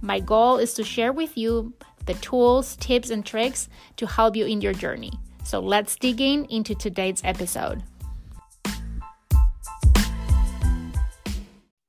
My goal is to share with you the tools, tips, and tricks to help you in your journey. So let's dig into today's episode.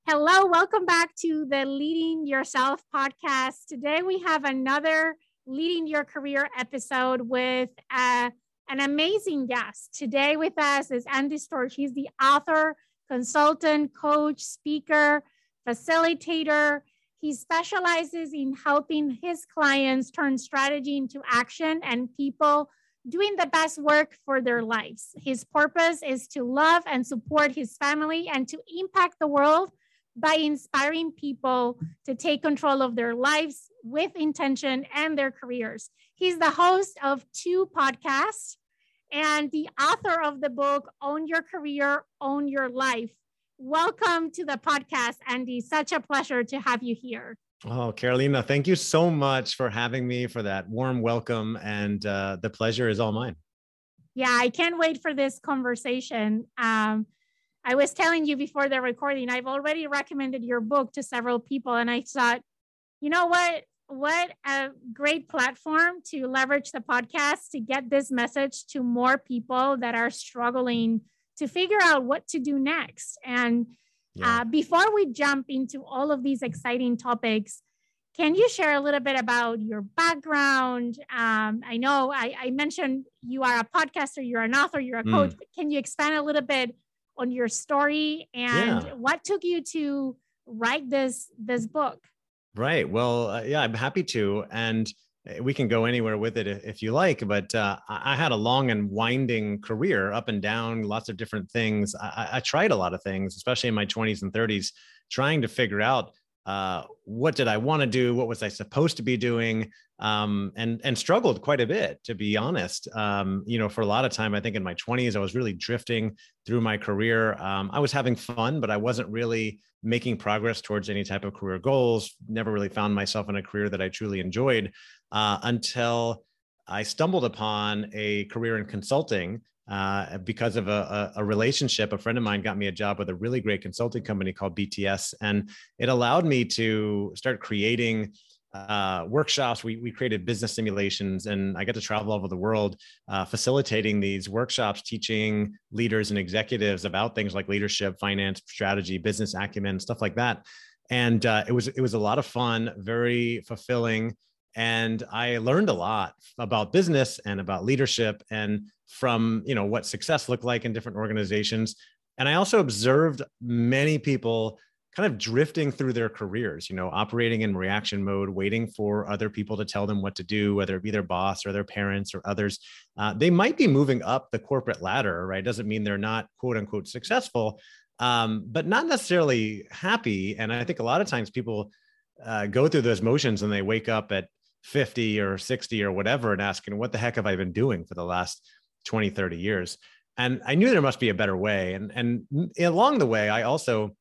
Hello, welcome back to the Leading Yourself podcast. Today we have another Leading Your Career episode with an amazing guest. Today with us is Andy Storch. He's the author, consultant, coach, speaker, facilitator. He specializes in helping his clients turn strategy into action and people doing the best work for their lives. His purpose is to love and support his family and to impact the world by inspiring people to take control of their lives with intention and their careers. He's the host of two podcasts and the author of the book, Own Your Career, Own Your Life. Welcome to the podcast, Andy. Such a pleasure to have you here. Oh, Carolina, thank you so much for having me, for that warm welcome. And the pleasure is all mine. Yeah, I can't wait for this conversation. I was telling you before the recording, I've already recommended your book to several people. And I thought, you know what? What a great platform to leverage the podcast to get this message to more people that are struggling to figure out what to do next. And before we jump into all of these exciting topics, can you share a little bit about your background? I know I mentioned you are a podcaster, you're an author, you're a coach. But can you expand a little bit on your story and what took you to write this book? Right. Well, I'm happy to. And we can go anywhere with it if you like, but I had a long and winding career, up and down, lots of different things. I tried a lot of things, especially in my 20s and 30s, trying to figure out what did I want to do? What was I supposed to be doing? And struggled quite a bit, to be honest. For a lot of time, I think in my 20s, I was really drifting through my career. I was having fun, but I wasn't really making progress towards any type of career goals. Never really found myself in a career that I truly enjoyed until I stumbled upon a career in consulting because of a relationship. A friend of mine got me a job with a really great consulting company called BTS, and it allowed me to start creating workshops. We created business simulations, and I got to travel all over the world, facilitating these workshops, teaching leaders and executives about things like leadership, finance, strategy, business acumen, stuff like that. And it was a lot of fun, very fulfilling. And I learned a lot about business and about leadership and from, what success looked like in different organizations. And I also observed many people kind of drifting through their careers, operating in reaction mode, waiting for other people to tell them what to do, whether it be their boss or their parents or others. They might be moving up the corporate ladder, right? Doesn't mean they're not quote unquote successful, but not necessarily happy. And I think a lot of times people go through those motions and they wake up at 50 or 60 or whatever and asking, what the heck have I been doing for the last 20, 30 years? And I knew there must be a better way. And along the way, I also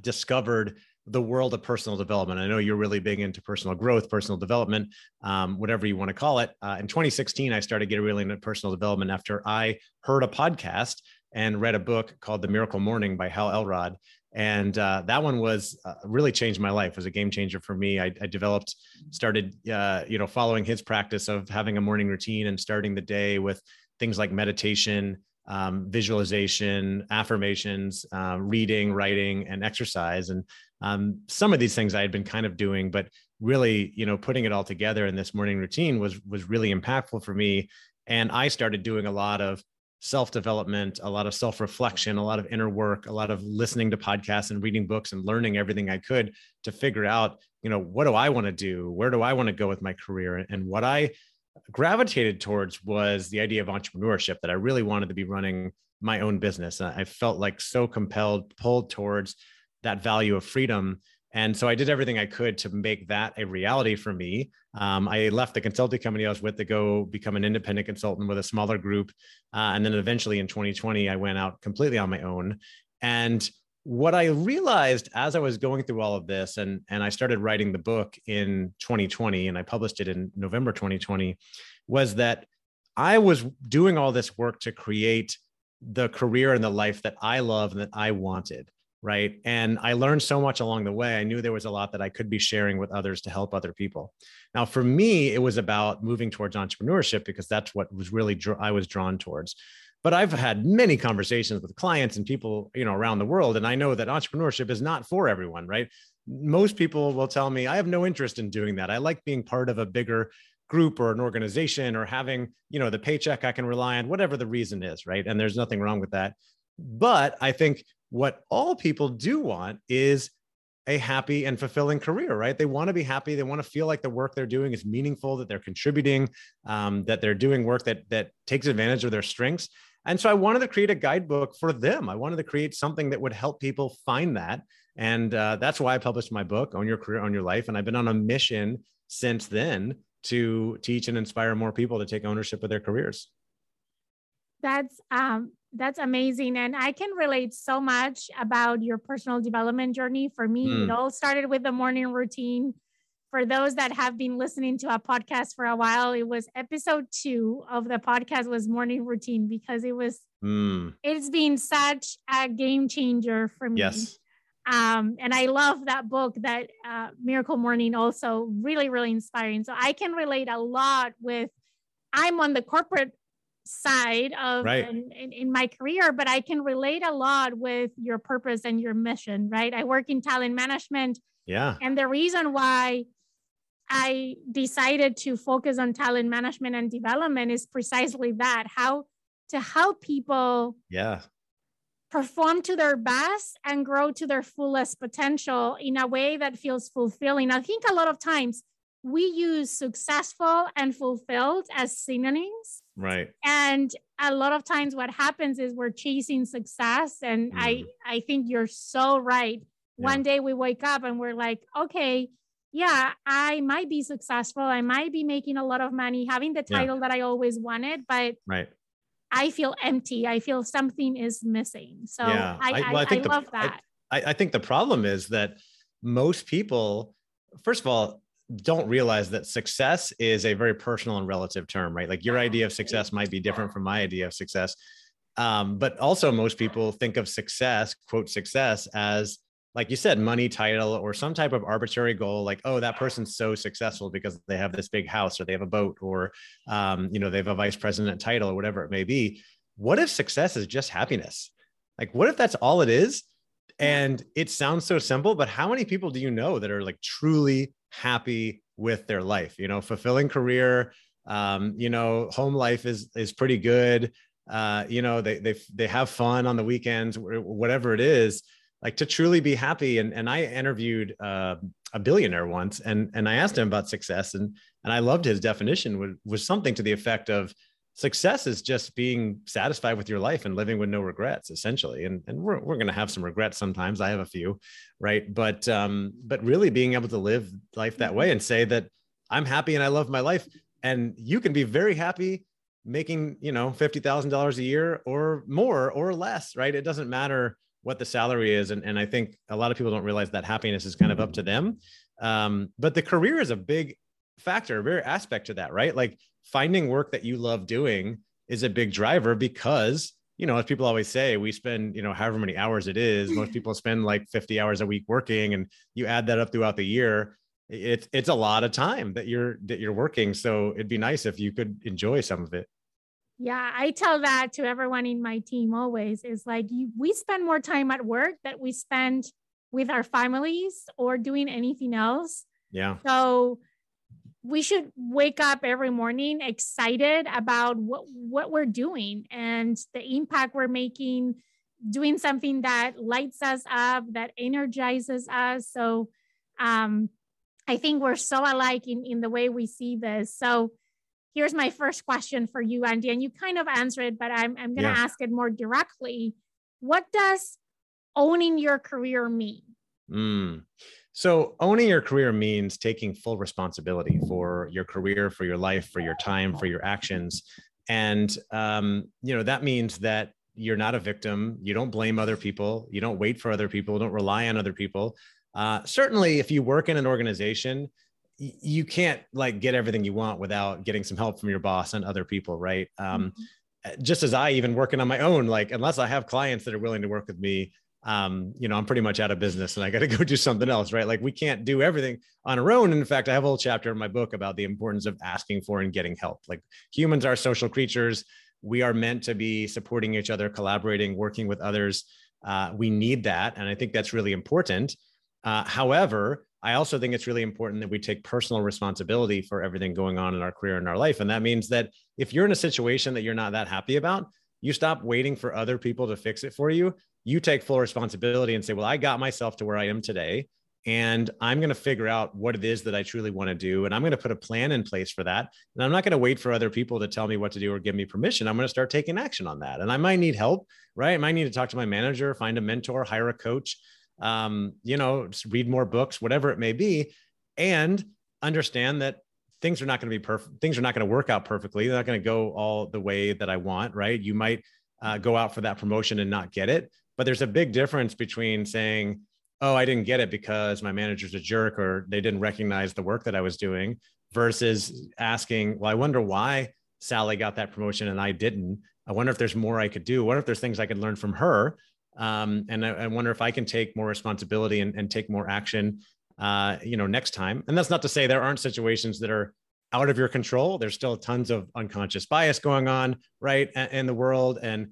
discovered the world of personal development. I know you're really big into personal growth, personal development, whatever you want to call it. In 2016, I started getting really into personal development after I heard a podcast and read a book called The Miracle Morning by Hal Elrod. And that one was really changed my life. It was a game changer for me. I started following his practice of having a morning routine and starting the day with things like meditation, visualization, affirmations, reading, writing, and exercise. And some of these things I had been kind of doing, but really, putting it all together in this morning routine was really impactful for me. And I started doing a lot of self-development, a lot of self-reflection, a lot of inner work, a lot of listening to podcasts and reading books and learning everything I could to figure out, what do I want to do? Where do I want to go with my career? And what I gravitated towards was the idea of entrepreneurship, that I really wanted to be running my own business. I felt like so compelled, pulled towards that value of freedom And so I did everything I could to make that a reality for me. I left the consulting company I was with to go become an independent consultant with a smaller group. And then eventually in 2020, I went out completely on my own. And what I realized as I was going through all of this, and I started writing the book in 2020, and I published it in November 2020, was that I was doing all this work to create the career and the life that I love and that I wanted. Right. And I learned so much along the way. I knew there was a lot that I could be sharing with others to help other people. Now, for me, it was about moving towards entrepreneurship because that's what was really I was drawn towards. But I've had many conversations with clients and people, around the world. And I know that entrepreneurship is not for everyone. Right. Most people will tell me, I have no interest in doing that. I like being part of a bigger group or an organization or having, the paycheck I can rely on, whatever the reason is. Right. And there's nothing wrong with that. But I think what all people do want is a happy and fulfilling career, right? They want to be happy. They want to feel like the work they're doing is meaningful, that they're contributing, that they're doing work that takes advantage of their strengths. And so I wanted to create a guidebook for them. I wanted to create something that would help people find that. And that's why I published my book, Own Your Career, Own Your Life. And I've been on a mission since then to teach and inspire more people to take ownership of their careers. That's amazing. And I can relate so much about your personal development journey. For me, it all started with the morning routine. For those that have been listening to our podcast for a while, it was episode 2 of the podcast was morning routine because it's been such a game changer for me. Yes. And I love that book, that Miracle Morning, also really, really inspiring. So I can relate a lot with, I'm on the corporate side of in my career, but I can relate a lot with your purpose and your mission, right? I work in talent management. Yeah. And the reason why I decided to focus on talent management and development is precisely that, how to help people perform to their best and grow to their fullest potential in a way that feels fulfilling. I think a lot of times we use successful and fulfilled as synonyms. Right. And a lot of times what happens is we're chasing success. And I think you're so right. Yeah. One day we wake up and we're like, okay, yeah, I might be successful. I might be making a lot of money, having the title that I always wanted, but I feel empty. I feel something is missing. So I love that. I think the problem is that most people, first of all, don't realize that success is a very personal and relative term, right? Like your idea of success might be different from my idea of success. But also most people think of success, quote, success as, like you said, money, title, or some type of arbitrary goal. Like, oh, that person's so successful because they have this big house or they have a boat or, they have a vice president title or whatever it may be. What if success is just happiness? Like, what if that's all it is? And it sounds so simple, but how many people do you know that are like truly happy with their life? Fulfilling career, home life is pretty good. They have fun on the weekends, whatever it is, like to truly be happy. And I interviewed a billionaire once and I asked him about success and I loved his definition, was something to the effect of, success is just being satisfied with your life and living with no regrets, essentially. And we're going to have some regrets sometimes. I have a few, right? But really being able to live life that way and say that I'm happy and I love my life. And you can be very happy making, $50,000 a year or more or less, right? It doesn't matter what the salary is. And I think a lot of people don't realize that happiness is kind of up to them. But the career is a big factor, a very aspect to that, right? Like, finding work that you love doing is a big driver because, as people always say, we spend, however many hours it is, most people spend like 50 hours a week working, and you add that up throughout the year, it's a lot of time that you're working. So it'd be nice if you could enjoy some of it. Yeah. I tell that to everyone in my team always, is like, we spend more time at work than we spend with our families or doing anything else. Yeah. So we should wake up every morning excited about what we're doing and the impact we're making, doing something that lights us up, that energizes us. So I think we're so alike in the way we see this. So here's my first question for you, Andy, and you kind of answered it, but I'm going to ask it more directly. What does owning your career mean? So owning your career means taking full responsibility for your career, for your life, for your time, for your actions. And, you know, that means that you're not a victim. You don't blame other people. You don't wait for other people. Don't rely on other people. Certainly if you work in an organization, you can't like get everything you want without getting some help from your boss and other people. Right. Just as I even working on my own, like, unless I have clients that are willing to work with me, you know, I'm pretty much out of business and I got to go do something else, right? Like we can't do everything on our own. And in fact, I have a whole chapter in my book about the importance of asking for and getting help. Like humans are social creatures. We are meant to be supporting each other, collaborating, working with others. We need that. And I think that's really important. However, I also think it's really important that we take personal responsibility for everything going on in our career and our life. And that means that if you're in a situation that you're not that happy about, you stop waiting for other people to fix it for you. You take full responsibility and say, well, I got myself to where I am today, and I'm going to figure out what it is that I truly want to do. And I'm going to put a plan in place for that. And I'm not going to wait for other people to tell me what to do or give me permission. I'm going to start taking action on that. And I might need help, right? I might need to talk to my manager, find a mentor, hire a coach, you know, just read more books, whatever it may be, and understand that things are not going to be perfect. Things are not going to work out perfectly. They're not going to go all the way that I want, right? You might go out for that promotion and not get it, but there's a big difference between saying, oh, I didn't get it because my manager's a jerk or they didn't recognize the work that I was doing, versus asking, well, I wonder why Sally got that promotion and I didn't. I wonder if there's more I could do. I wonder if there's things I could learn from her. And I wonder if I can take more responsibility and take more action, you know, next time. And that's not to say there aren't situations that are out of your control. There's still tons of unconscious bias going on, right, in the world, and,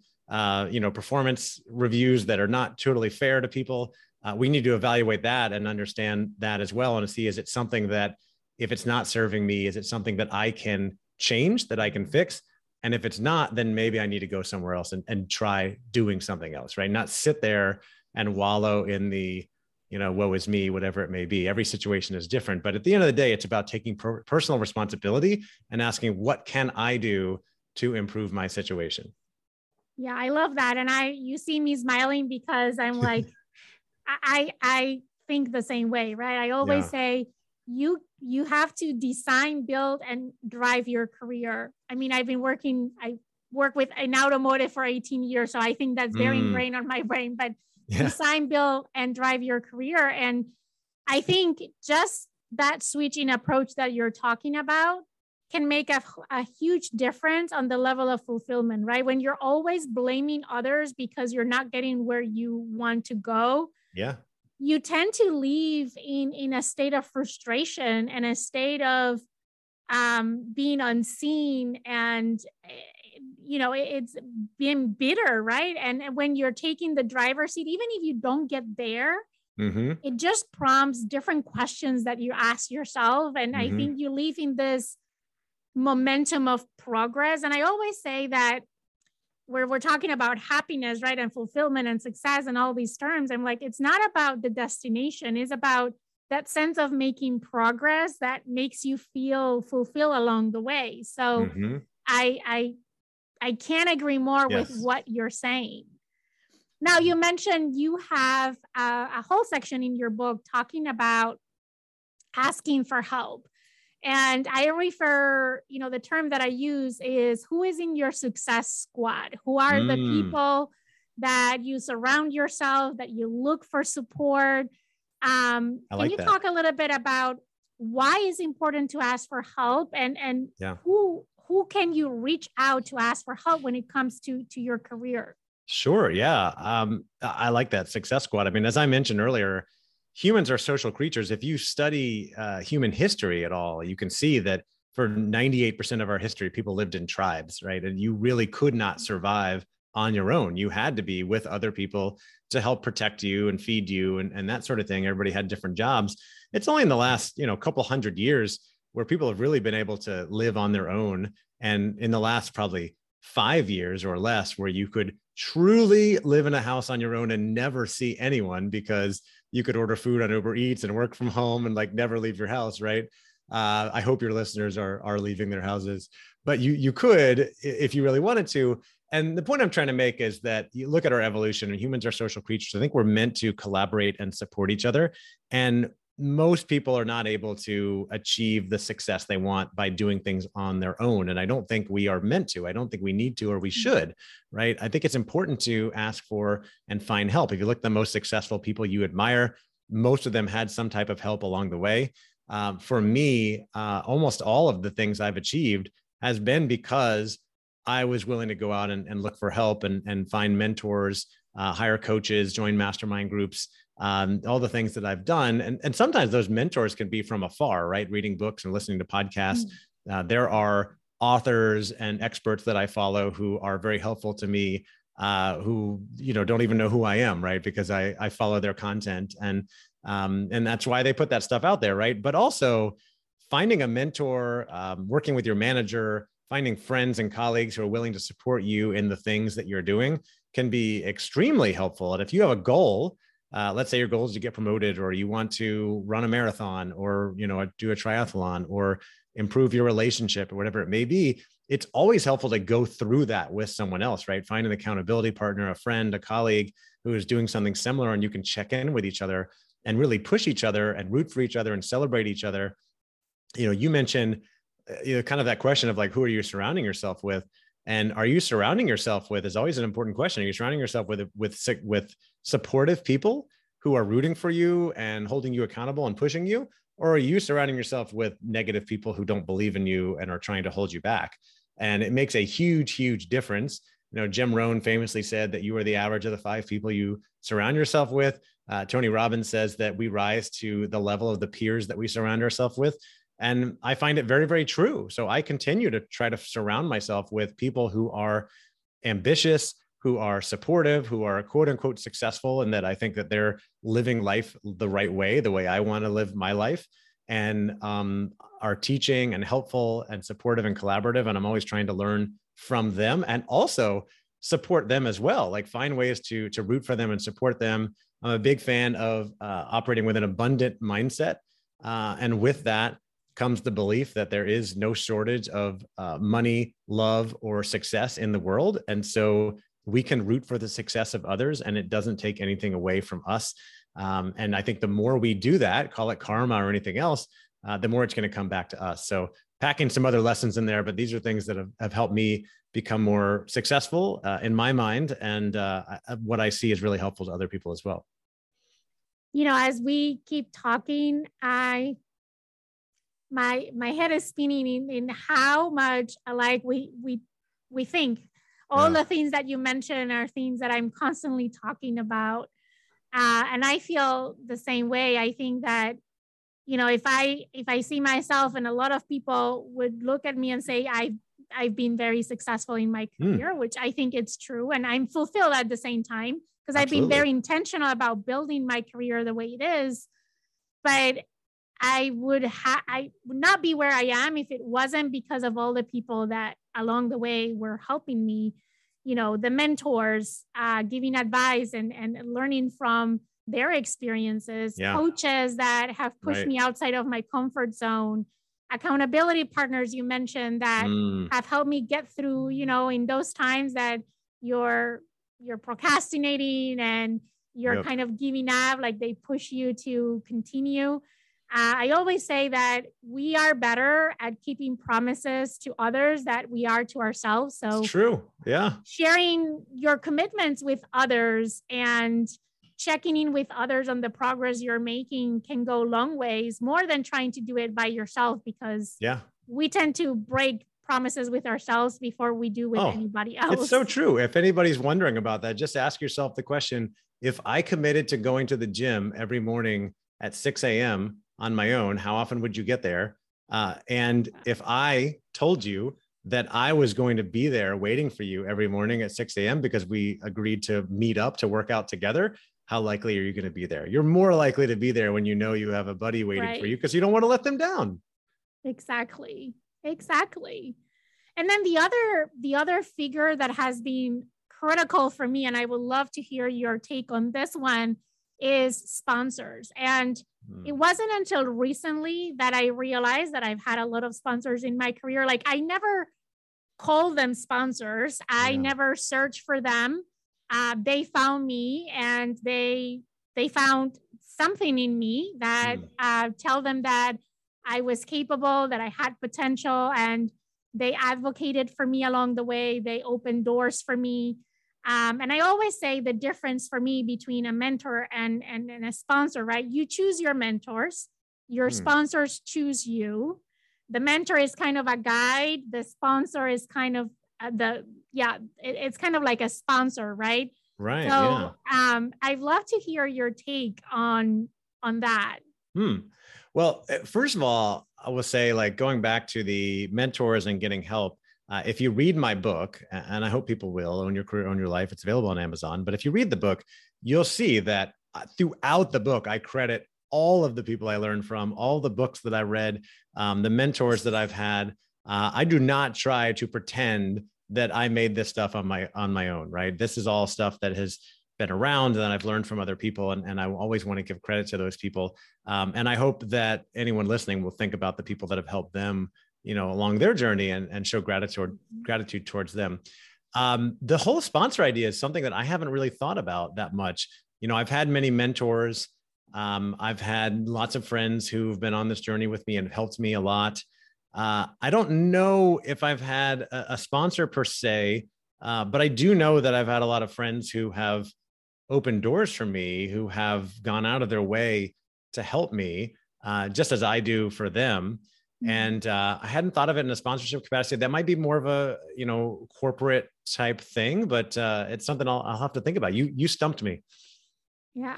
you know, performance reviews that are not totally fair to people. We need to evaluate that and understand that as well. And see, is it something that if it's not serving me, is it something that I can change, that I can fix? And if it's not, then maybe I need to go somewhere else and try doing something else, right? Not sit there and wallow in the, you know, woe is me, whatever it may be. Every situation is different. But at the end of the day, it's about taking personal responsibility and asking, what can I do to improve my situation? Yeah, I love that. And you see me smiling because I'm like, I think the same way, right? I always say, you have to design, build, and drive your career. I mean, I work with an automotive for 18 years. So I think that's very ingrained on my brain, but design, build, and drive your career. And I think just that switching approach that you're talking about can make a huge difference on the level of fulfillment, right? When you're always blaming others because you're not getting where you want to go. Yeah. You tend to live in a state of frustration and a state of being unseen and, you know, it's being bitter, right? And when you're taking the driver's seat, even if you don't get there, it just prompts different questions that you ask yourself. And I think you live in this momentum of progress. And I always say that where we're talking about happiness, right, and fulfillment and success and all these terms, I'm like, it's not about the destination. It's about that sense of making progress that makes you feel fulfilled along the way. So I can't agree more with what you're saying. Now, you mentioned you have a whole section in your book talking about asking for help. And I refer, you know, the term that I use is who is in your success squad? Who are the people that you surround yourself, that you look for support? Can you talk a little bit about why it's important to ask for help and who can you reach out to ask for help when it comes to your career? Sure. Yeah. I like that success squad. I mean, as I mentioned earlier, humans are social creatures. If you study human history at all, you can see that for 98% of our history, people lived in tribes, right? And you really could not survive on your own. You had to be with other people to help protect you and feed you and that sort of thing. Everybody had different jobs. It's only in the last, you know, couple hundred years where people have really been able to live on their own. And in the last probably 5 years or less, where you could truly live in a house on your own and never see anyone because you could order food on Uber Eats and work from home and like never leave your house, right? I hope your listeners are leaving their houses, but you could if you really wanted to. And the point I'm trying to make is that you look at our evolution, and humans are social creatures. I think we're meant to collaborate and support each other. And most people are not able to achieve the success they want by doing things on their own. And I don't think we are meant to. I don't think we need to, or we should, right? I think it's important to ask for and find help. If you look at the most successful people you admire, most of them had some type of help along the way. For me, almost all of the things I've achieved has been because I was willing to go out and look for help and find mentors, hire coaches, join mastermind groups, all the things that I've done. And sometimes those mentors can be from afar, right? Reading books and listening to podcasts. There are authors and experts that I follow who are very helpful to me, who, you know, don't even know who I am, right? Because I follow their content, and that's why they put that stuff out there, right? But also finding a mentor, working with your manager, finding friends and colleagues who are willing to support you in the things that you're doing can be extremely helpful. And if you have a goal, let's say your goal is to get promoted, or you want to run a marathon, or, you know, do a triathlon, or improve your relationship, or whatever it may be, it's always helpful to go through that with someone else, right? Find an accountability partner, a friend, a colleague who is doing something similar, and you can check in with each other and really push each other and root for each other and celebrate each other. You know, you mentioned, you know, kind of that question of like, who are you surrounding yourself with? And are you surrounding yourself with, is always an important question. Are you surrounding yourself with supportive people who are rooting for you and holding you accountable and pushing you? Or are you surrounding yourself with negative people who don't believe in you and are trying to hold you back? And it makes a huge, huge difference. You know, Jim Rohn famously said that you are the average of the 5 people you surround yourself with. Tony Robbins says that we rise to the level of the peers that we surround ourselves with. And I find it very, very true. So I continue to try to surround myself with people who are ambitious, who are supportive, who are quote unquote successful, and that I think that they're living life the right way, the way I want to live my life, and are teaching and helpful and supportive and collaborative. And I'm always trying to learn from them and also support them as well. Like find ways to root for them and support them. I'm a big fan of operating with an abundant mindset. And with that comes the belief that there is no shortage of money, love, or success in the world. And so we can root for the success of others, and it doesn't take anything away from us. And I think the more we do that, call it karma or anything else, the more it's going to come back to us. So packing some other lessons in there, but these are things that have helped me become more successful in my mind. And what I see is really helpful to other people as well. You know, as we keep talking, my head is spinning in how much alike we think. All the things that you mentioned are things that I'm constantly talking about. And I feel the same way. I think that, you know, if I see myself, and a lot of people would look at me and say, I've been very successful in my career, which I think it's true. And I'm fulfilled at the same time, because I've been very intentional about building my career the way it is. But I would not be where I am if it wasn't because of all the people that along the way were helping me, you know, the mentors, giving advice and learning from their experiences, coaches that have pushed me outside of my comfort zone, accountability partners you mentioned that have helped me get through, you know, in those times that you're procrastinating and you're kind of giving up, like they push you to continue. I always say that we are better at keeping promises to others that we are to ourselves. So it's true. Yeah. Sharing your commitments with others and checking in with others on the progress you're making can go long ways, more than trying to do it by yourself, because we tend to break promises with ourselves before we do with anybody else. It's so true. If anybody's wondering about that, just ask yourself the question, if I committed to going to the gym every morning at 6 a.m., on my own, how often would you get there? And if I told you that I was going to be there waiting for you every morning at 6 a.m. because we agreed to meet up to work out together, how likely are you going to be there? You're more likely to be there when you know you have a buddy waiting for you, because you don't want to let them down. Exactly. Exactly. And then the other figure that has been critical for me, and I would love to hear your take on this one, is sponsors. And it wasn't until recently that I realized that I've had a lot of sponsors in my career. Like I never call them sponsors. I never searched for them. They found me, and they found something in me that tell them that I was capable, that I had potential, and they advocated for me along the way. They opened doors for me. And I always say the difference for me between a mentor and a sponsor, right? You choose your mentors, your sponsors choose you. The mentor is kind of a guide. The sponsor is kind of it's kind of like a sponsor, right? Right. So I'd love to hear your take on that. Well, first of all, I will say, like, going back to the mentors and getting help, if you read my book, and I hope people will, Own Your Career, Own Your Life, it's available on Amazon. But if you read the book, you'll see that throughout the book, I credit all of the people I learned from, all the books that I read, the mentors that I've had. I do not try to pretend that I made this stuff on my own, right? This is all stuff that has been around and that I've learned from other people. And I always want to give credit to those people. And I hope that anyone listening will think about the people that have helped them, you know, along their journey and show gratitude towards them. The whole sponsor idea is something that I haven't really thought about that much. You know, I've had many mentors. I've had lots of friends who've been on this journey with me and helped me a lot. I don't know if I've had a sponsor per se, but I do know that I've had a lot of friends who have opened doors for me, who have gone out of their way to help me, just as I do for them. And I hadn't thought of it in a sponsorship capacity. That might be more of a, you know, corporate type thing, but it's something I'll have to think about. You stumped me. Yeah.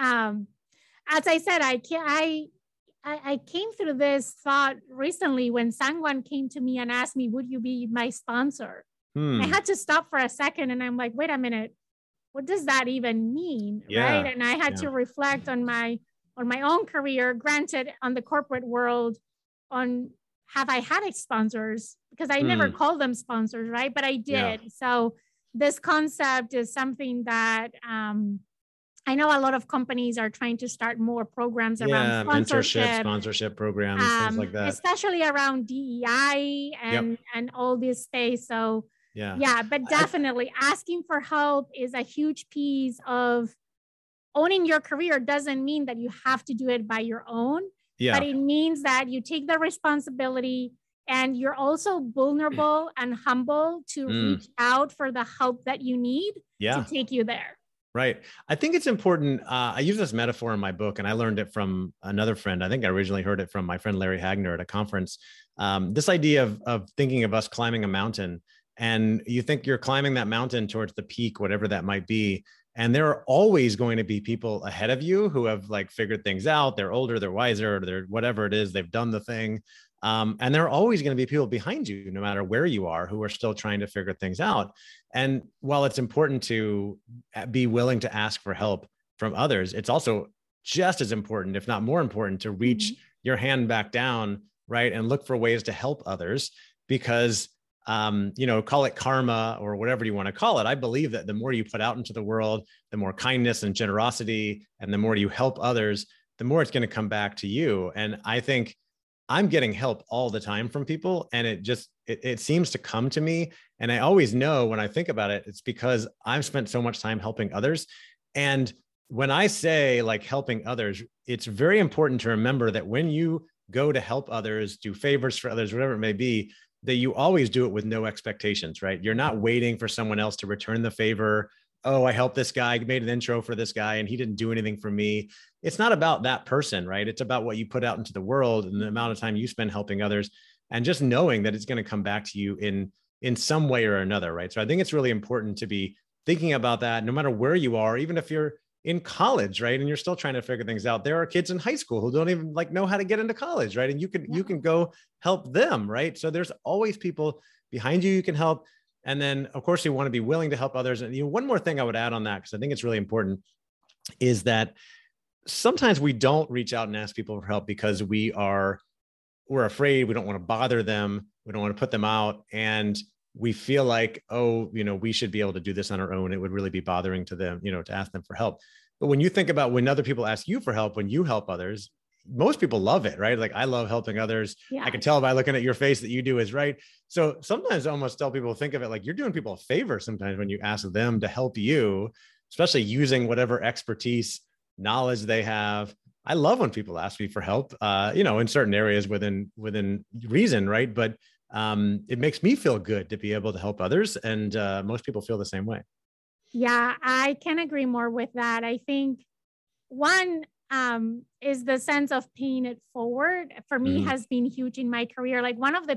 As I said, I came through this thought recently when someone came to me and asked me, "Would you be my sponsor?" I had to stop for a second, and I'm like, "Wait a minute, what does that even mean?" Yeah. Right? And I had to reflect on my own career. Granted, on the corporate world, on have I had sponsors? Because I never called them sponsors, right? But I did. Yeah. So this concept is something that I know a lot of companies are trying to start more programs around sponsorship, sponsorship programs, things like that, especially around DEI and all this space. So but definitely asking for help is a huge piece of owning your career. Doesn't mean that you have to do it by your own, but it means that you take the responsibility and you're also vulnerable and humble to reach out for the help that you need to take you there. Right. I think it's important. I use this metaphor in my book, and I learned it from another friend. I think I originally heard it from my friend Larry Hagner at a conference. This idea of thinking of us climbing a mountain, and you think you're climbing that mountain towards the peak, whatever that might be. And there are always going to be people ahead of you who have, like, figured things out. They're older, they're wiser, they're whatever it is, they've done the thing. And there are always going to be people behind you, no matter where you are, who are still trying to figure things out. And while it's important to be willing to ask for help from others, it's also just as important, if not more important, to reach your hand back down, right? And look for ways to help others, because, you know, call it karma or whatever you want to call it. I believe that the more you put out into the world, the more kindness and generosity, and the more you help others, the more it's going to come back to you. And I think I'm getting help all the time from people, and it seems to come to me. And I always know when I think about it, it's because I've spent so much time helping others. And when I say, like, helping others, it's very important to remember that when you go to help others, do favors for others, whatever it may be, that you always do it with no expectations, right? You're not waiting for someone else to return the favor. Oh, I helped this guy, made an intro for this guy, and he didn't do anything for me. It's not about that person, right? It's about what you put out into the world and the amount of time you spend helping others, and just knowing that it's going to come back to you in some way or another, right? So I think it's really important to be thinking about that no matter where you are, even if you're in college, right? And you're still trying to figure things out. There are kids in high school who don't even, like, know how to get into college, right? And you can go help them, right? So there's always people behind you can help. And then, of course, you want to be willing to help others. And, you know, one more thing I would add on that, because I think it's really important, is that sometimes we don't reach out and ask people for help because we're afraid. We don't want to bother them. We don't want to put them out. And we feel like, oh, you know, we should be able to do this on our own. It would really be bothering to them, you know, to ask them for help. But when you think about when other people ask you for help, when you help others, most people love it, right? Like, I love helping others. Yeah. I can tell by looking at your face that you do is right. So sometimes I almost tell people, think of it like you're doing people a favor sometimes when you ask them to help you, especially using whatever expertise, knowledge they have. I love when people ask me for help, you know, in certain areas within reason, right? But it makes me feel good to be able to help others. And most people feel the same way. Yeah, I can agree more with that. I think one is the sense of paying it forward for me has been huge in my career. Like, one of the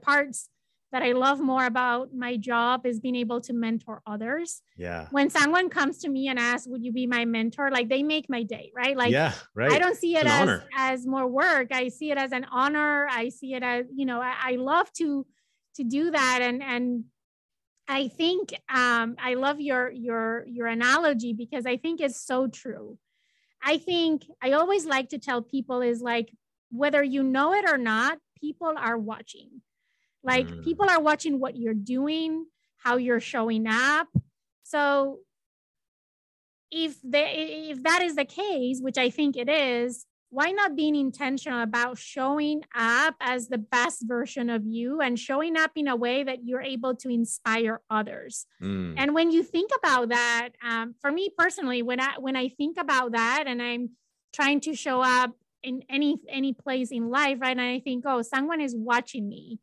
parts that I love more about my job is being able to mentor others. Yeah. When someone comes to me and asks, would you be my mentor? Like, they make my day, right? Like, yeah, right. I don't see it as more work. I see it as an honor. I see it as, you know, I love to do that. And I think, I love your analogy, because I think it's so true. I think I always like to tell people is like, whether you know it or not, people are watching. Like, people are watching what you're doing, how you're showing up. So if that is the case, which I think it is, why not being intentional about showing up as the best version of you and showing up in a way that you're able to inspire others? And when you think about that, for me personally, when I think about that and I'm trying to show up in any place in life, right? And I think, oh, someone is watching me.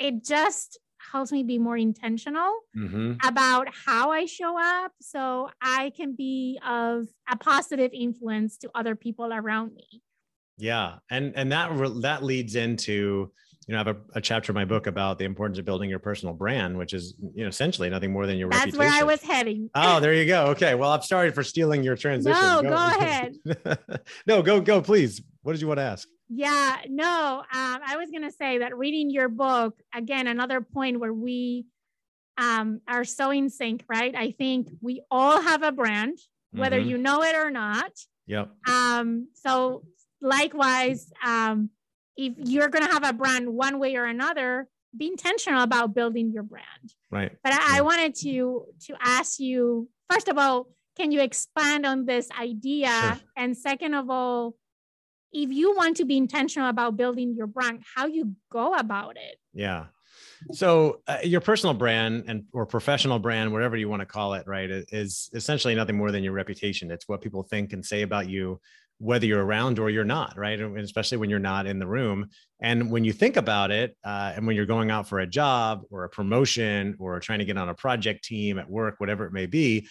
It just helps me be more intentional about how I show up, so I can be of a positive influence to other people around me. Yeah. And that leads into, you know, I have a chapter in my book about the importance of building your personal brand, which is, you know, essentially nothing more than your reputation. That's where I was heading. Oh, there you go. Okay. Well, I'm sorry for stealing your transition. No, go ahead. No, go, please. What did you want to ask? Yeah, no, I was going to say that reading your book, again, another point where we are so in sync, right? I think we all have a brand, whether you know it or not. Yep. So likewise, if you're going to have a brand one way or another, be intentional about building your brand. Right. But I wanted to ask you, first of all, can you expand on this idea? Sure. And second of all, if you want to be intentional about building your brand, how you go about it. Yeah. So your personal brand or professional brand, whatever you want to call it, right, is essentially nothing more than your reputation. It's what people think and say about you, whether you're around or you're not, right? And especially when you're not in the room. And when you think about it, and when you're going out for a job or a promotion or trying to get on a project team at work, whatever it may be,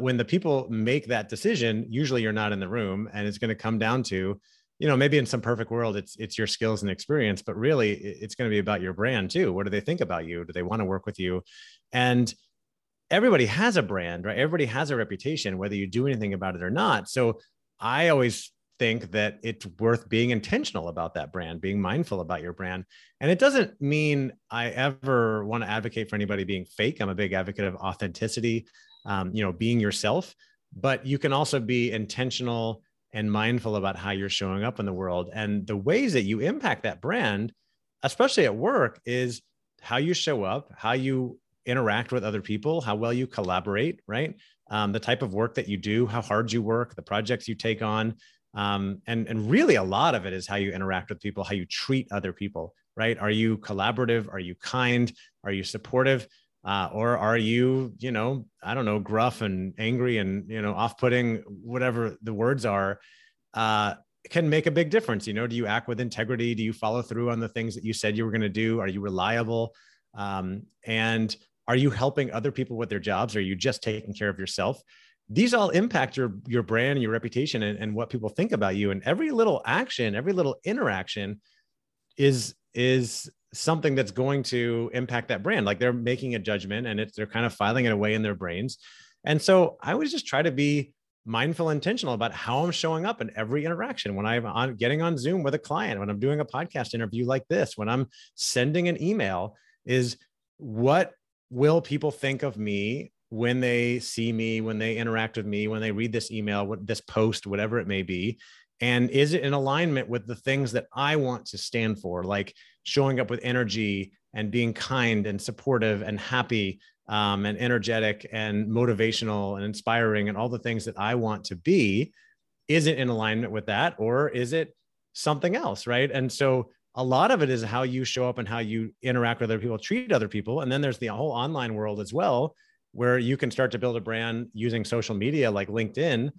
when the people make that decision, usually you're not in the room, and it's going to come down to, you know, maybe in some perfect world, it's your skills and experience, but really it's going to be about your brand too. What do they think about you? Do they want to work with you? And everybody has a brand, right? Everybody has a reputation, whether you do anything about it or not. So I always think that it's worth being intentional about that brand, being mindful about your brand. And it doesn't mean I ever want to advocate for anybody being fake. I'm a big advocate of authenticity, you know, being yourself, but you can also be intentional and mindful about how you're showing up in the world. And the ways that you impact that brand, especially at work, is how you show up, how you interact with other people, how well you collaborate, right? The type of work that you do, how hard you work, the projects you take on. And really a lot of it is how you interact with people, how you treat other people, right? Are you collaborative? Are you kind? Are you supportive? Or are you, you know, I don't know, gruff and angry and, you know, off-putting, whatever the words are, can make a big difference. You know, do you act with integrity? Do you follow through on the things that you said you were going to do? Are you reliable? And are you helping other people with their jobs? Or are you just taking care of yourself? These all impact your brand and your reputation and what people think about you. And every little action, every little interaction is something that's going to impact that brand. Like, they're making a judgment and they're kind of filing it away in their brains. And so I always just try to be mindful, intentional about how I'm showing up in every interaction. When I'm getting on Zoom with a client, when I'm doing a podcast interview like this, when I'm sending an email, is what will people think of me when they see me, when they interact with me, when they read this email, this post, whatever it may be. And is it in alignment with the things that I want to stand for, like showing up with energy and being kind and supportive and happy and energetic and motivational and inspiring and all the things that I want to be? isn't in alignment with that, or is it something else, right? And so a lot of it is how you show up and how you interact with other people, treat other people. And then there's the whole online world as well, where you can start to build a brand using social media like LinkedIn,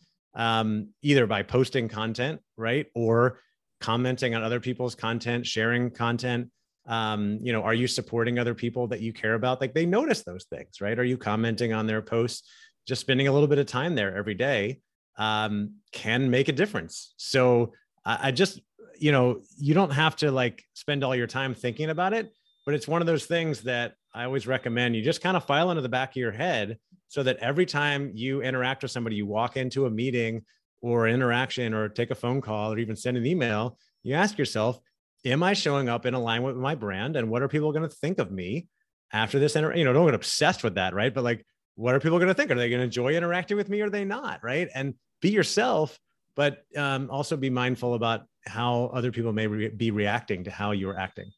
either by posting content, right? Or commenting on other people's content, sharing content. You know, are you supporting other people that you care about? Like, they notice those things, right? Are you commenting on their posts? Just spending a little bit of time there every day can make a difference. So I just, you know, you don't have to like spend all your time thinking about it, but it's one of those things that I always recommend you just kind of file into the back of your head so that every time you interact with somebody, you walk into a meeting or interaction or take a phone call or even send an email, you ask yourself, am I showing up in alignment with my brand? And what are people going to think of me after this? You know, don't get obsessed with that, right? But like, what are people going to think? Are they going to enjoy interacting with me or are they not, right? And be yourself, but also be mindful about how other people may be reacting to how you're acting.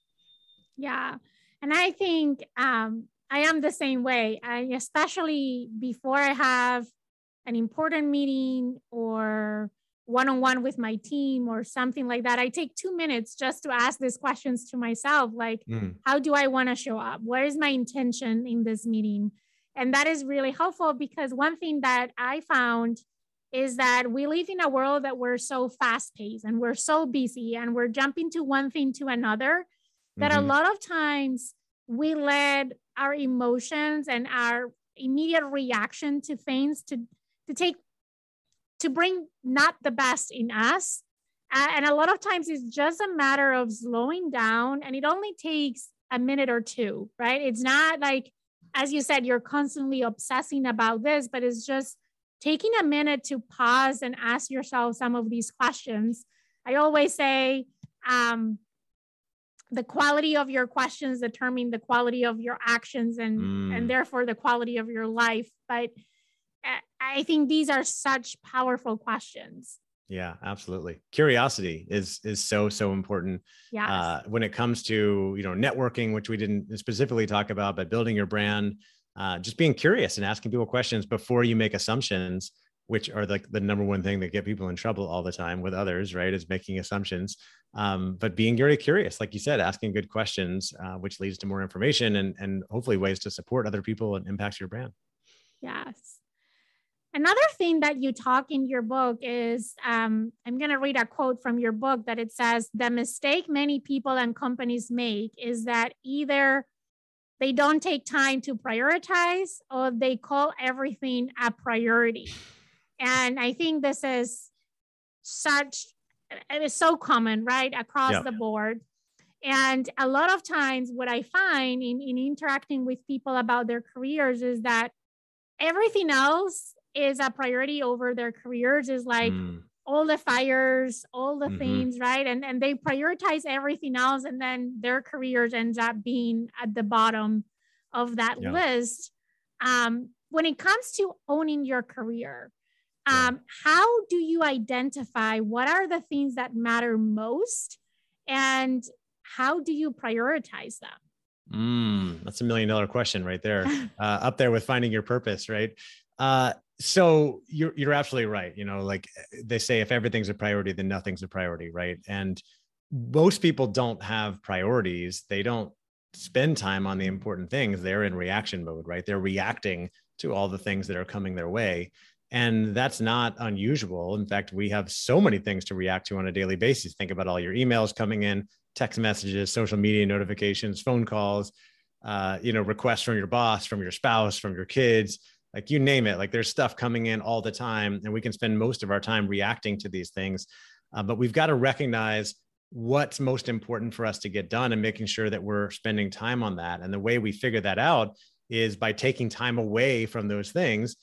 Yeah. And I think I am the same way. I, especially before I have an important meeting or one-on-one with my team or something like that, I take 2 minutes just to ask these questions to myself. Like, how do I want to show up? Where is my intention in this meeting? And that is really helpful, because one thing that I found is that we live in a world that we're so fast-paced and we're so busy and we're jumping to one thing to another, that a lot of times we let our emotions and our immediate reaction to things to bring not the best in us. And a lot of times it's just a matter of slowing down, and it only takes a minute or two, right? It's not like, as you said, you're constantly obsessing about this, but it's just taking a minute to pause and ask yourself some of these questions. I always say, the quality of your questions determine the quality of your actions and therefore the quality of your life. But I think these are such powerful questions. Yeah, absolutely. Curiosity is so, so important. Yes. When it comes to, you know, networking, which we didn't specifically talk about, but building your brand, just being curious and asking people questions before you make assumptions, which are like the number one thing that get people in trouble all the time with others, right? Is making assumptions, but being very curious, like you said, asking good questions, which leads to more information and hopefully ways to support other people and impact your brand. Yes. Another thing that you talk in your book is, I'm going to read a quote from your book that it says, the mistake many people and companies make is that either they don't take time to prioritize or they call everything a priority. And I think this is it is so common, right? Across the board. And a lot of times what I find in interacting with people about their careers is that everything else is a priority over their careers. Is like all the fires, all the things, right? And they prioritize everything else. And then their careers ends up being at the bottom of that list. When it comes to owning your career, how do you identify what are the things that matter most and how do you prioritize them? That's $1 million question right there, up there with finding your purpose, right? So you're absolutely right. You know, like they say, if everything's a priority, then nothing's a priority, right? And most people don't have priorities. They don't spend time on the important things. They're in reaction mode, right? They're reacting to all the things that are coming their way. And that's not unusual. In fact, we have so many things to react to on a daily basis. Think about all your emails coming in, text messages, social media notifications, phone calls, you know, requests from your boss, from your spouse, from your kids, like you name it. Like there's stuff coming in all the time, and we can spend most of our time reacting to these things. But we've got to recognize what's most important for us to get done and making sure that we're spending time on that. And the way we figure that out is by taking time away from those things.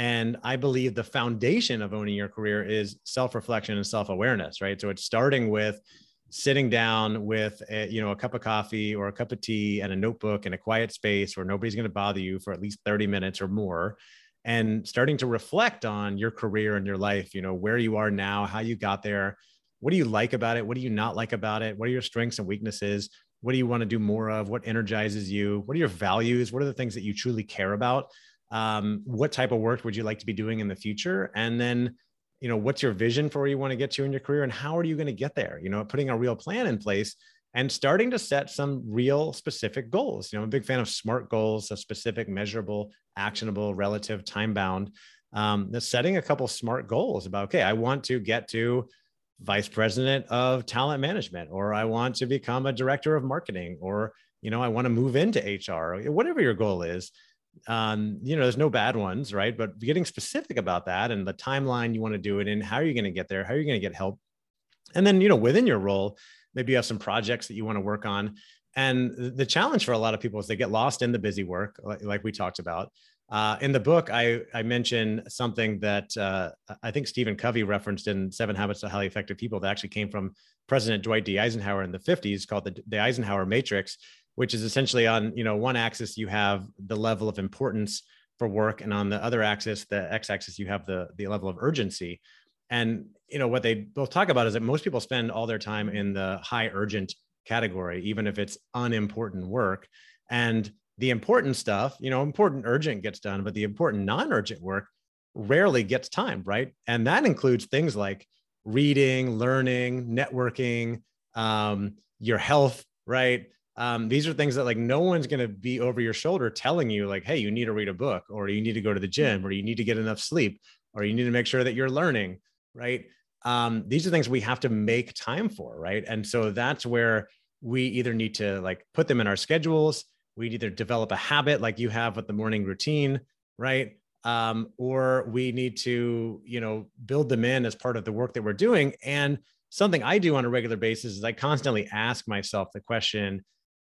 And I believe the foundation of owning your career is self-reflection and self-awareness, right? So it's starting with sitting down with a cup of coffee or a cup of tea and a notebook in a quiet space where nobody's going to bother you for at least 30 minutes or more, and starting to reflect on your career and your life, you know, where you are now, how you got there, what do you like about it? What do you not like about it? What are your strengths and weaknesses? What do you want to do more of? What energizes you? What are your values? What are the things that you truly care about? What type of work would you like to be doing in the future? And then you know, what's your vision for where you want to get to in your career and how are you going to get there? You know, putting a real plan in place and starting to set some real specific goals. You know, I'm a big fan of SMART goals, so specific, measurable, actionable, relative, time-bound. Setting a couple SMART goals about, okay, I want to get to vice president of talent management, or I want to become a director of marketing, or, you know, I want to move into HR, whatever your goal is. You know, there's no bad ones, right? But getting specific about that and the timeline you want to do it in, how are you going to get there? How are you going to get help? And then, you know, within your role, maybe you have some projects that you want to work on. And the challenge for a lot of people is they get lost in the busy work, like we talked about. In the book, I mention something that I think Stephen Covey referenced in Seven Habits of Highly Effective People that actually came from President Dwight D. Eisenhower in the 50s, called the Eisenhower Matrix, which is essentially on, you know, one axis, you have the level of importance for work. And on the other axis, the x-axis, you have the level of urgency. And, you know, what they both talk about is that most people spend all their time in the high urgent category, even if it's unimportant work. And the important stuff, you know, important urgent gets done, but the important non-urgent work rarely gets time, right? And that includes things like reading, learning, networking, your health, right? These are things that like no one's going to be over your shoulder telling you like, hey, you need to read a book, or you need to go to the gym, or you need to get enough sleep, or you need to make sure that you're learning, right? These are things we have to make time for, right? And so that's where we either need to like put them in our schedules. We'd either develop a habit like you have with the morning routine, right? Or we need to, you know, build them in as part of the work that we're doing. And something I do on a regular basis is I constantly ask myself the question,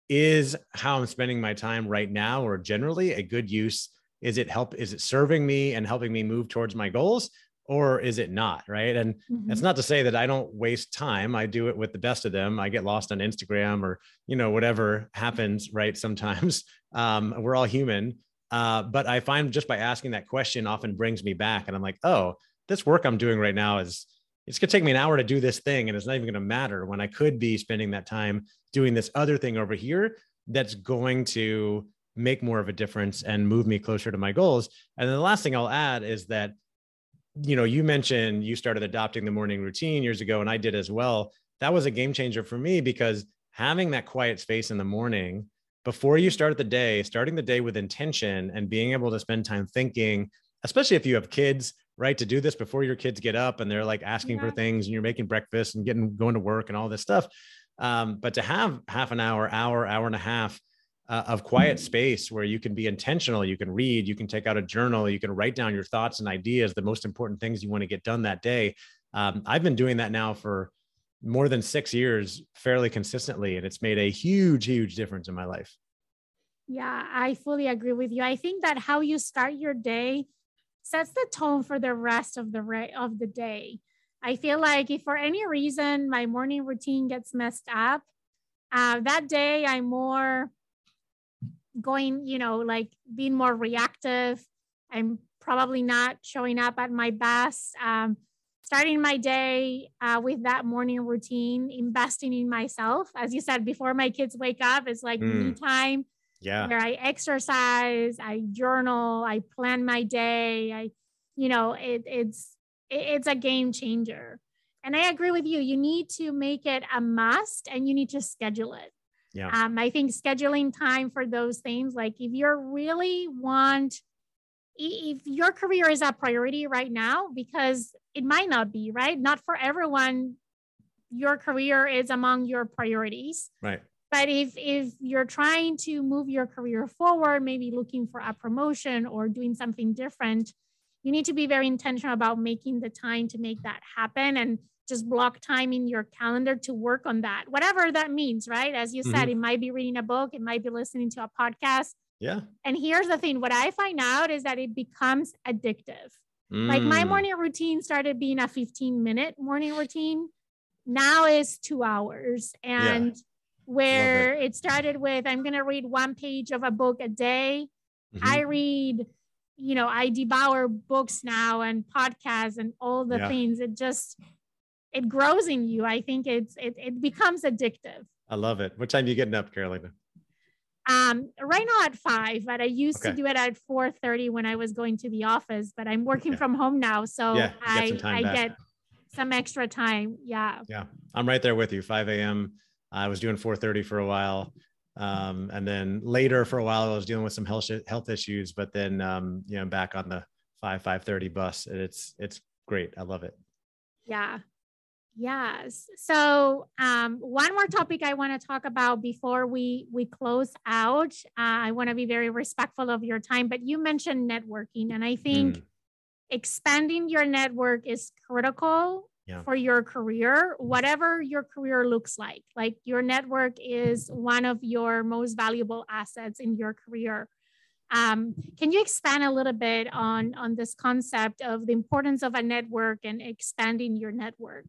is how I'm spending my time right now or generally a good use? Is it help? Is it serving me and helping me move towards my goals? Or is it not, right? And that's not to say that I don't waste time. I do it with the best of them. I get lost on Instagram or, you know, whatever happens, right? Sometimes we're all human, but I find just by asking that question often brings me back. And I'm like, oh, this work I'm doing right now is, it's gonna take me an hour to do this thing. And it's not even gonna matter when I could be spending that time doing this other thing over here that's going to make more of a difference and move me closer to my goals. And then the last thing I'll add is that, you know, you mentioned you started adopting the morning routine years ago, and I did as well. That was a game changer for me because having that quiet space in the morning before you start the day, starting the day with intention and being able to spend time thinking, especially if you have kids, right? To do this before your kids get up and they're like asking for things and you're making breakfast and going to work and all this stuff. But to have half an hour, hour and a half of quiet space where you can be intentional, you can read, you can take out a journal, you can write down your thoughts and ideas, the most important things you want to get done that day. I've been doing that now for more than 6 years, fairly consistently. And it's made a huge, huge difference in my life. Yeah, I fully agree with you. I think that how you start your day sets the tone for the rest of the day. I feel like if for any reason my morning routine gets messed up, that day I'm more going, you know, like being more reactive. I'm probably not showing up at my best. Starting my day with that morning routine, investing in myself, as you said, before my kids wake up, it's like me time. Yeah, where I exercise, I journal, I plan my day. It's a game changer. And I agree with you. You need to make it a must, and you need to schedule it. Yeah. I think scheduling time for those things, like if you're if your career is a priority right now, because it might not be, right? Not for everyone, your career is among your priorities. Right. But if you're trying to move your career forward, maybe looking for a promotion or doing something different, you need to be very intentional about making the time to make that happen and just block time in your calendar to work on that, whatever that means, right? As you said, it might be reading a book, it might be listening to a podcast. Yeah. And here's the thing, what I find out is that it becomes addictive. Like my morning routine started being a 15-minute morning routine. Now is 2 hours. And where it started with, I'm going to read one page of a book a day. I read, you know, I devour books now and podcasts and all the things. It grows in you. I think it becomes addictive. I love it. What time are you getting up, Carolina? Right now at 5, but I used to do it at 4:30 when I was going to the office, but I'm working from home now. So I get some extra time. Yeah. Yeah. I'm right there with you. 5 a.m. I was doing 4:30 for a while. And then later for a while, I was dealing with some health issues, but then, you know, back on the 5:30 bus, and it's great. I love it. Yeah. Yes. So, one more topic I want to talk about before we close out. I want to be very respectful of your time, but you mentioned networking, and I think expanding your network is critical for your career, whatever your career looks like. Like, your network is one of your most valuable assets in your career. Can you expand a little bit on this concept of the importance of a network and expanding your network?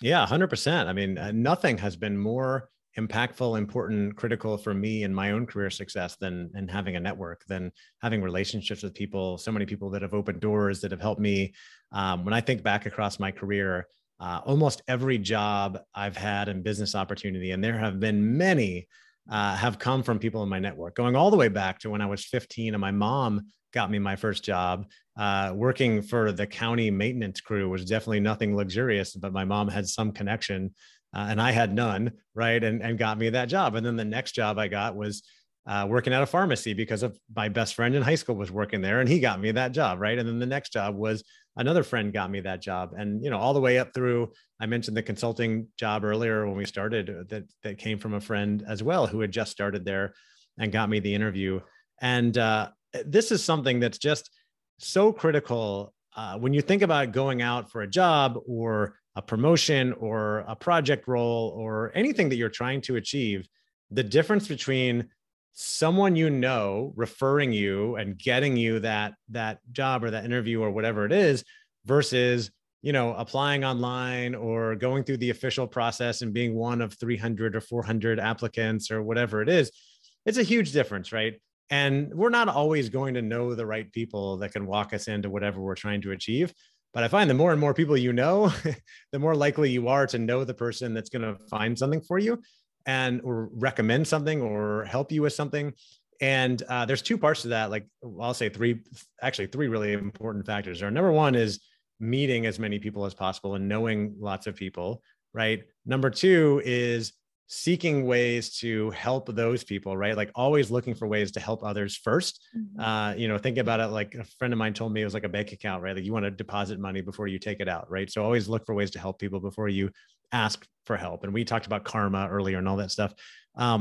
Yeah, 100%. I mean, nothing has been more impactful, important, critical for me in my own career success than having a network, than having relationships with people. So many people that have opened doors, that have helped me. When I think back across my career, almost every job I've had and business opportunity, and there have been many, have come from people in my network, going all the way back to when I was 15 and my mom got me my first job. Working for the county maintenance crew was definitely nothing luxurious, but my mom had some connection and I had none, right? And got me that job. And then the next job I got was working at a pharmacy because of my best friend in high school was working there and he got me that job, right? And then the next job was another friend got me that job. And, you know, all the way up through, I mentioned the consulting job earlier when we started that came from a friend as well, who had just started there and got me the interview. And this is something that's just so critical when you think about going out for a job or a promotion or a project role or anything that you're trying to achieve. The difference between someone you know referring you and getting you that job or that interview or whatever it is versus, you know, applying online or going through the official process and being one of 300 or 400 applicants or whatever it is, it's a huge difference, right? And we're not always going to know the right people that can walk us into whatever we're trying to achieve. But I find the more and more people you know, the more likely you are to know the person that's going to find something for you and or recommend something or help you with something. And there's two parts to that. Like, I'll say three really important factors are, number one is meeting as many people as possible and knowing lots of people, right? Number two is seeking ways to help those people, right? Like, always looking for ways to help others first. You know, think about it. Like, a friend of mine told me it was like a bank account, right? Like, you want to deposit money before you take it out, right? So always look for ways to help people before you ask for help. And we talked about karma earlier and all that stuff. And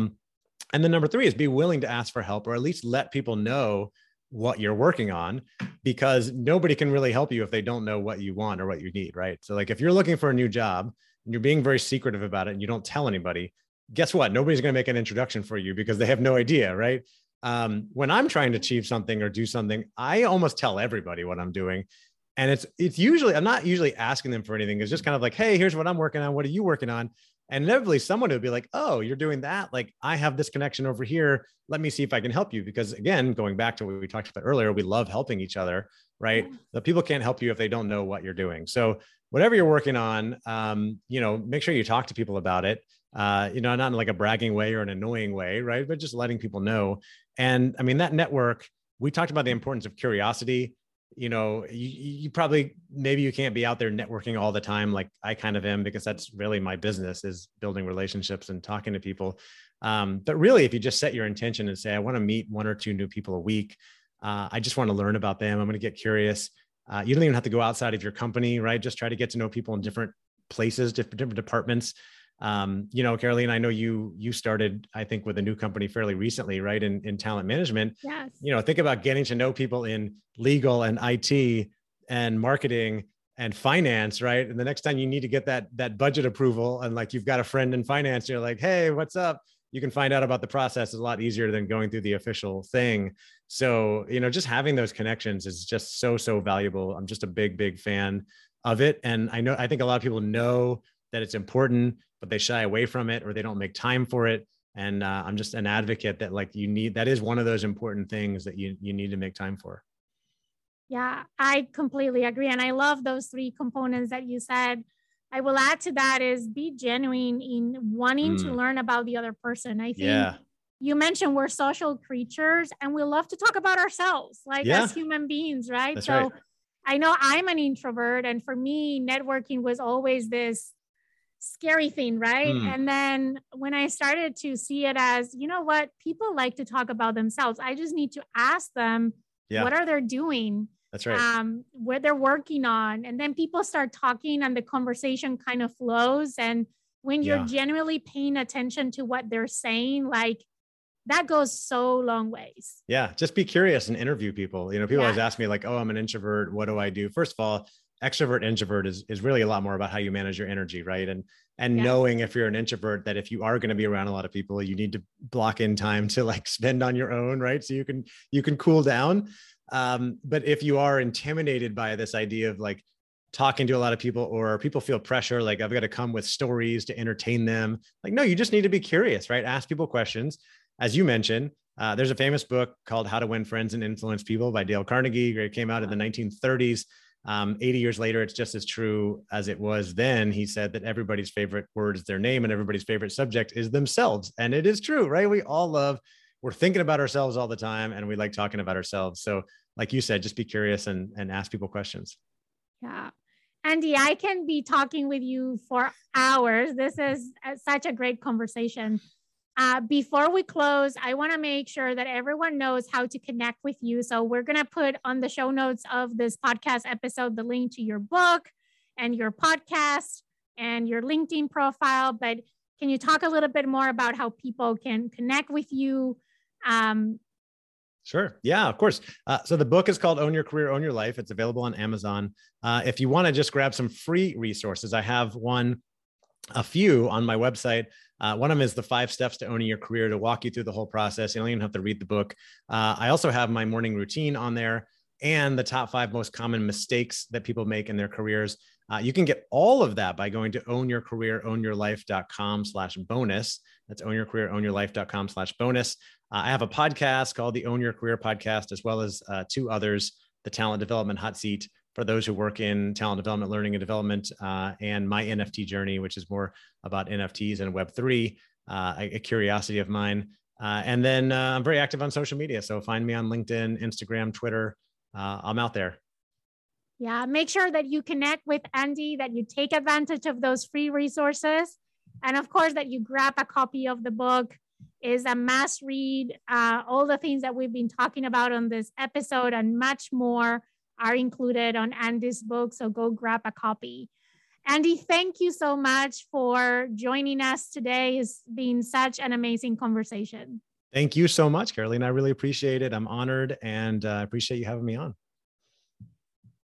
then number three is be willing to ask for help, or at least let people know what you're working on, because nobody can really help you if they don't know what you want or what you need, right? So, like, if you're looking for a new job and you're being very secretive about it and you don't tell anybody, guess what? Nobody's going to make an introduction for you because they have no idea, right? When I'm trying to achieve something or do something, I almost tell everybody what I'm doing. And it's usually, I'm not usually asking them for anything. It's just kind of like, hey, here's what I'm working on. What are you working on? And inevitably someone would be like, oh, you're doing that. Like, I have this connection over here. Let me see if I can help you. Because again, going back to what we talked about earlier, we love helping each other, right? The people can't help you if they don't know what you're doing. So whatever you're working on, you know, make sure you talk to people about it. You know, not in like a bragging way or an annoying way, right? But just letting people know. And I mean, that network, we talked about the importance of curiosity. You know, you probably, maybe you can't be out there networking all the time. Like, I kind of am, because that's really my business, is building relationships and talking to people. But really, if you just set your intention and say, I want to meet 1 or 2 new people a week. I just want to learn about them. I'm going to get curious. You don't even have to go outside of your company, right? Just try to get to know people in different places, different departments. You know, Caroline, I know you started, I think, with a new company fairly recently, right? In talent management. Yes. You know, think about getting to know people in legal and IT and marketing and finance, right? And the next time you need to get that budget approval, and like, you've got a friend in finance, you're like, hey, what's up? You can find out about the process. Is a lot easier than going through the official thing. So, you know, just having those connections is just so, so valuable. I'm just a big, big fan of it. And I think a lot of people know that it's important, but they shy away from it or they don't make time for it. And I'm just an advocate that, like, that is one of those important things that you need to make time for. Yeah, I completely agree. And I love those three components that you said. I will add to that is be genuine in wanting to learn about the other person. I think You mentioned we're social creatures and we love to talk about ourselves, like as human beings, right? That's right. I know I'm an introvert, and for me, networking was always this scary thing, right? And then when I started to see it as, you know what, people like to talk about themselves. I just need to ask them, what are they doing? That's right. What they're working on. And then people start talking and the conversation kind of flows. And when you're genuinely paying attention to what they're saying, like, that goes so long ways. Yeah. Just be curious and interview people. You know, people always ask me like, oh, I'm an introvert. What do I do? First of all, extrovert, introvert is really a lot more about how you manage your energy. Right. And knowing if you're an introvert, that if you are going to be around a lot of people, you need to block in time to like spend on your own. Right. So you can cool down. But if you are intimidated by this idea of like talking to a lot of people, or people feel pressure, like I've got to come with stories to entertain them. Like, no, you just need to be curious, right? Ask people questions. As you mentioned, there's a famous book called How to Win Friends and Influence People by Dale Carnegie. It came out in the 1930s. 80 years later, it's just as true as it was then. He said that everybody's favorite word is their name and everybody's favorite subject is themselves. And it is true, right? We're thinking about ourselves all the time and we like talking about ourselves. So like you said, just be curious and ask people questions. Yeah. Andy, I can be talking with you for hours. This is such a great conversation. Before we close, I want to make sure that everyone knows how to connect with you. So we're going to put on the show notes of this podcast episode, the link to your book and your podcast and your LinkedIn profile. But can you talk a little bit more about how people can connect with you? Sure. Yeah, of course. So the book is called Own Your Career, Own Your Life. It's available on Amazon. If you want to just grab some free resources, I have a few on my website. One of them is the 5 steps to owning your career, to walk you through the whole process. You don't even have to read the book. I also have my morning routine on there and the top 5 most common mistakes that people make in their careers. You can get all of that by going to ownyourcareerownyourlife.com/bonus. That's ownyourcareerownyourlife.com/bonus. I have a podcast called the Own Your Career Podcast, as well as 2 others, the Talent Development Hot Seat, for those who work in talent development, learning and development, and my NFT journey, which is more about NFTs and Web3, a curiosity of mine. And then I'm very active on social media. So find me on LinkedIn, Instagram, Twitter. I'm out there. Yeah, make sure that you connect with Andy, that you take advantage of those free resources. And of course, that you grab a copy of the book. Is a must read. All the things that we've been talking about on this episode and much more are included on Andy's book. So go grab a copy. Andy, thank you so much for joining us today. It's been such an amazing conversation. Thank you so much, Carolina. I really appreciate it. I'm honored and I appreciate you having me on.